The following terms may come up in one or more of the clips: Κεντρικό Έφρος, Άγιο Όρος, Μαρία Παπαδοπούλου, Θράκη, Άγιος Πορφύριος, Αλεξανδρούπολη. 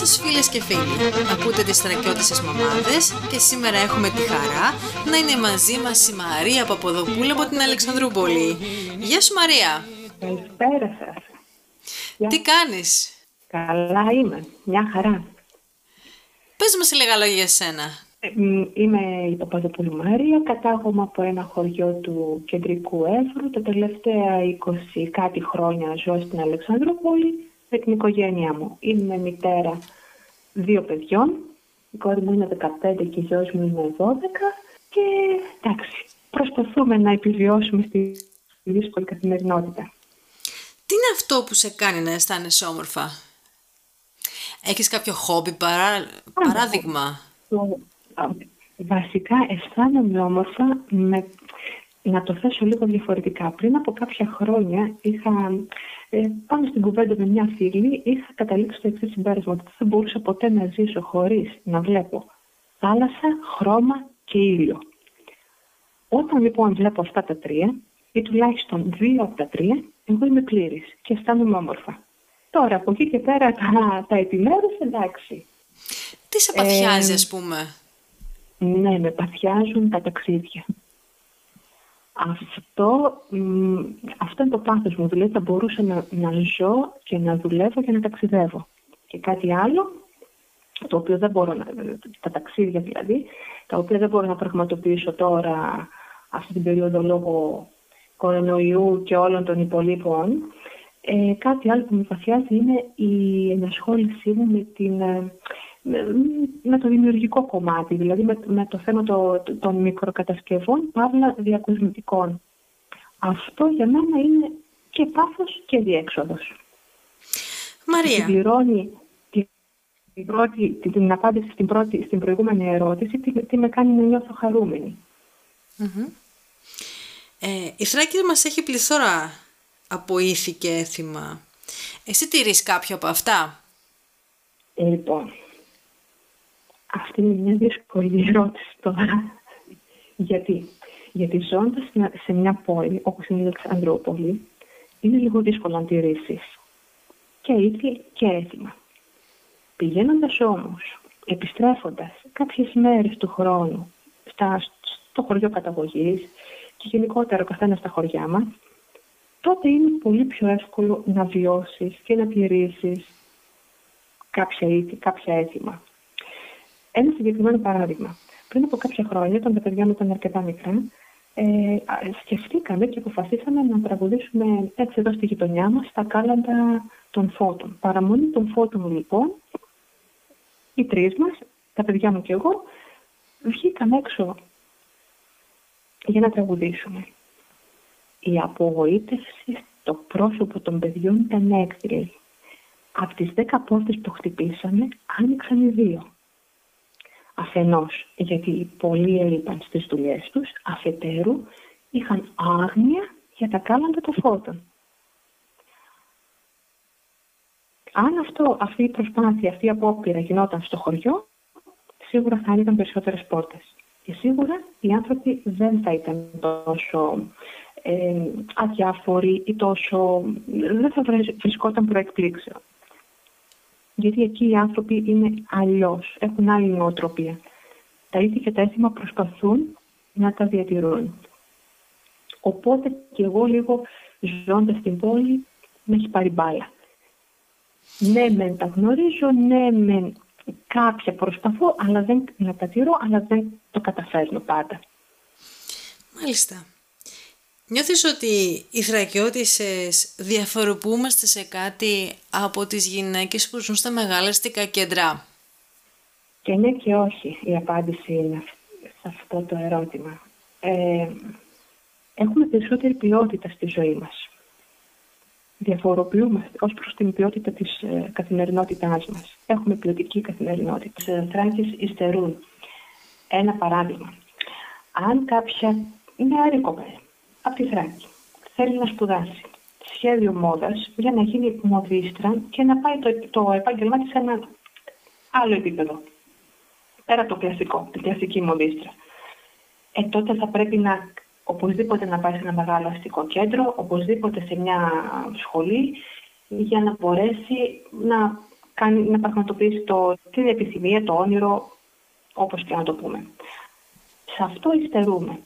σας φίλες και φίλοι, ακούτε τις θρακιώτισσες μαμάδες και σήμερα έχουμε τη χαρά να είναι μαζί μας η Μαρία Παπαδοπούλου από την Αλεξανδρούπολη. Γεια σου Μαρία! Καλησπέρα σας! Τι κάνεις? Καλά είμαι, μια χαρά. Πες μας λίγα λόγια για σένα. Είμαι η Παπαδοπούλου Μαρία, κατάγομαι από ένα χωριό του Κεντρικού Έφρου. Τα τελευταία 20 κάτι χρόνια ζω στην Αλεξανδρούπολη με την οικογένειά μου. Είμαι μητέρα 2 παιδιών, η κόρη μου είναι 15 και η ζωής μου είναι 12 και εντάξει, προσπαθούμε να επιβιώσουμε στη δύσκολη καθημερινότητα. Τι είναι αυτό που σε κάνει να αισθάνεσαι όμορφα? Έχεις κάποιο χόμπι, παράδειγμα? Βασικά αισθάνομαι όμορφα να το θέσω λίγο διαφορετικά. Πριν από κάποια χρόνια είχα πάνω στην κουβέντα με μια φίλη, είχα καταλήξει στο εξής συμπέρασμα, ότι δεν μπορούσα ποτέ να ζήσω χωρίς να βλέπω θάλασσα, χρώμα και ήλιο. Όταν λοιπόν βλέπω αυτά τα τρία ή τουλάχιστον 2 από τα τρία, εγώ είμαι πλήρης και αισθάνομαι όμορφα. Τώρα από εκεί και πέρα τα επιμέρους, εντάξει. Τι σε παθιάζει, ας πούμε? Ναι, με παθιάζουν τα ταξίδια. Αυτό είναι το πάθος μου. Δηλαδή θα μπορούσα να ζω και να δουλεύω και να ταξιδεύω. Και κάτι άλλο, το οποίο δεν μπορώ τα ταξίδια δηλαδή, τα οποία δεν μπορώ να πραγματοποιήσω τώρα αυτή την περίοδο λόγω κορονοϊού και όλων των υπολείπων. Κάτι άλλο που με παθιάζει είναι η ενασχόλησή μου με την... με το δημιουργικό κομμάτι, δηλαδή με το θέμα των μικροκατασκευών, παύλα διακοσμητικών. Αυτό για μένα είναι και πάθος και διέξοδος. Μαρία. Συμπληρώνει την απάντηση στην προηγούμενη ερώτηση, τι με κάνει να νιώθω χαρούμενη. Η Θράκη μας έχει πληθώρα από ήθη και έθιμα. Εσύ τηρείς κάποιο από αυτά? Λοιπόν... Αυτή είναι μια δύσκολη ερώτηση τώρα. Γιατί ζώντας σε μια πόλη, όπως είναι η Αλεξανδρούπολη, είναι λίγο δύσκολο να τηρήσεις και ήδη και έθιμα. Πηγαίνοντας όμως, επιστρέφοντας κάποιες μέρες του χρόνου στο χωριό καταγωγής και γενικότερα ο καθένας στα χωριά μας, τότε είναι πολύ πιο εύκολο να βιώσεις και να τηρήσεις κάποια ήδη, κάποια έθιμα. Ένα συγκεκριμένο παράδειγμα. Πριν από κάποια χρόνια, όταν τα παιδιά μου ήταν αρκετά μικρά, σκεφτήκαμε και αποφασίσαμε να τραγουδήσουμε έτσι εδώ στη γειτονιά μας, στα κάλαντα των φώτων. Παραμονή των φώτων, λοιπόν, οι τρεις μας, τα παιδιά μου και εγώ, βγήκαμε έξω για να τραγουδήσουμε. Η απογοήτευση στο πρόσωπο των παιδιών ήταν έκθυλη. Από τις 10 πόρτες που χτυπήσαμε, άνοιξαν οι 2. Αφενός, γιατί πολλοί έλειπαν στις δουλειές τους, αφετέρου είχαν άγνοια για τα κάλαντα των φώτων. Αν αυτή η προσπάθεια, αυτή η απόπειρα γινόταν στο χωριό, σίγουρα θα ανοίγαν περισσότερες πόρτες. Και σίγουρα οι άνθρωποι δεν θα ήταν τόσο αδιάφοροι ή δεν θα βρισκόταν προεκπλήξεων. Γιατί εκεί οι άνθρωποι είναι αλλιώς, έχουν άλλη νοοτροπία. Τα ήθη και τα έθιμα προσπαθούν να τα διατηρούν. Οπότε και εγώ λίγο ζώντας στην πόλη, με έχει πάρει μπάλα. Ναι, μεν τα γνωρίζω, ναι, μεν κάποια προσπαθώ να τα τηρώ, αλλά δεν το καταφέρνω πάντα. Μάλιστα. Νιώθεις ότι οι θρακιώτισσες διαφοροποιούμαστε σε κάτι από τις γυναίκες που ζουν στα μεγάλα αστικά κέντρα? Και ναι και όχι, η απάντηση είναι σε αυτό το ερώτημα. Έχουμε περισσότερη ποιότητα στη ζωή μας. Διαφοροποιούμαστε ως προς την ποιότητα της καθημερινότητάς μας. Έχουμε ποιοτική καθημερινότητα. Οι Θράκες υστερούν. Ένα παράδειγμα. Αν κάποια νεαρή κοπέλα από τη Θράκη θέλει να σπουδάσει σχέδιο μόδας για να γίνει μοδίστρα και να πάει το επάγγελμά της σε ένα άλλο επίπεδο. Πέρα το κλασικό, την κλασική μοδίστρα. Τότε θα πρέπει οπωσδήποτε να πάει σε ένα μεγάλο αστικό κέντρο, οπωσδήποτε σε μια σχολή, για να μπορέσει να να πραγματοποιήσει την επιθυμία, το όνειρο, όπως και να το πούμε. Σε αυτό υστερούμε.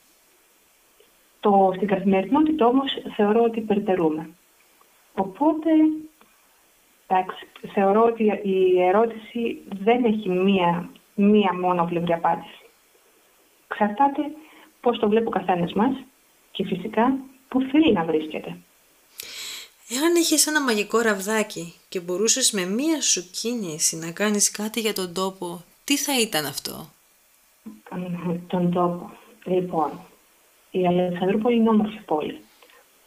Στην καθημερινότητα όμως θεωρώ ότι υπερτερούμε. Οπότε, εντάξει, θεωρώ ότι η ερώτηση δεν έχει μία μόνο πλευρή απάντηση. Εξαρτάται πώς το βλέπει ο καθένας μας και φυσικά που θέλει να βρίσκεται. Εάν έχεις ένα μαγικό ραβδάκι και μπορούσες με μία σου κίνηση να κάνεις κάτι για τον τόπο, τι θα ήταν αυτό? Τον τόπο. Λοιπόν, η Αλεξανδρούπολη είναι όμορφη πόλη.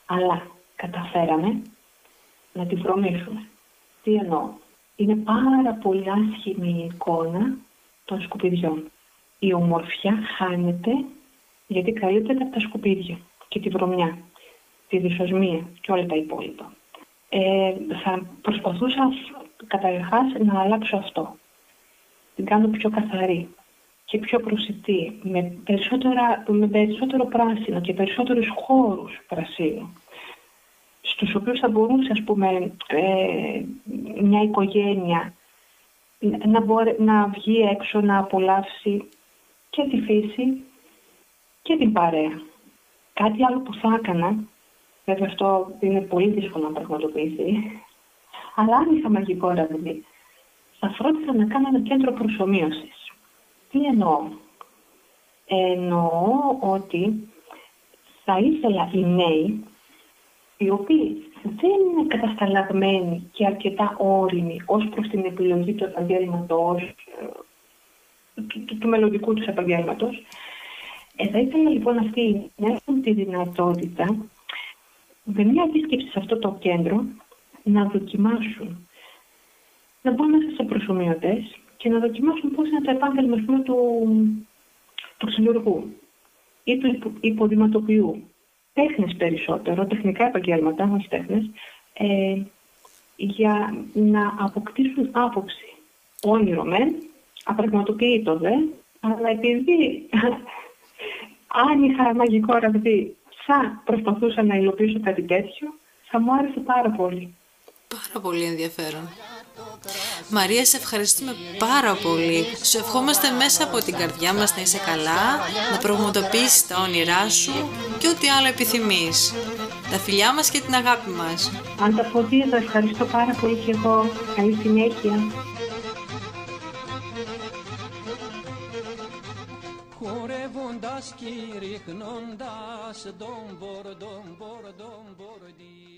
Αλλά καταφέραμε να την προμίσουμε. Τι εννοώ? Είναι πάρα πολύ άσχημη η εικόνα των σκουπιδιών. Η ομορφιά χάνεται γιατί καλύπτεται από τα σκουπίδια και τη βρωμιά, τη δυσοσμία και όλα τα υπόλοιπα. Θα προσπαθούσα καταρχάς να αλλάξω αυτό. Την κάνω πιο καθαρή και πιο προσιτή, με περισσότερο πράσινο και περισσότερους χώρους πρασίνου, στους οποίους θα μπορούσε, ας πούμε, μια οικογένεια να βγει έξω να απολαύσει και τη φύση και την παρέα. Κάτι άλλο που θα έκανα, βέβαια αυτό είναι πολύ δύσκολο να πραγματοποιηθεί, αλλά αν είχα μαγικό ραβδί, θα φρόντιζα να κάνω ένα κέντρο προσομοίωσης. Τι εννοώ? Εννοώ ότι θα ήθελα οι νέοι, οι οποίοι δεν είναι κατασταλαγμένοι και αρκετά όριμοι ως προς την επιλογή του επαγγέλματος, του μελλοντικού τους επαγγέλματος, θα ήθελα λοιπόν αυτοί να έχουν τη δυνατότητα με μια επίσκεψη σε αυτό το κέντρο να δοκιμάσουν. Να μπουν μέσα σε προσομοιωτές και να δοκιμάσουν πώς είναι το επάγγελμα του ξυλουργού ή του υποδηματοποιού. Τέχνες περισσότερο, τεχνικά επαγγέλματα, όχι τέχνες, για να αποκτήσουν άποψη. Όνειρο μεν, απραγματοποιείτο δε, αλλά επειδή αν είχα μαγικό ραβδί, θα προσπαθούσα να υλοποιήσω κάτι τέτοιο, θα μου άρεσε πάρα πολύ. Πάρα πολύ ενδιαφέρον. Μαρία, σε ευχαριστούμε πάρα πολύ. Σου ευχόμαστε μέσα από την καρδιά μας να είσαι καλά, να πραγματοποιήσεις τα όνειρά σου και ό,τι άλλο επιθυμείς. Τα φιλιά μας και την αγάπη μας. Αν τα φωτίζω, ευχαριστώ πάρα πολύ και εγώ. Καλή συνέχεια. Χορεύοντας και ρίχνοντας τον μπορ, τον μπορ, τον μπορ,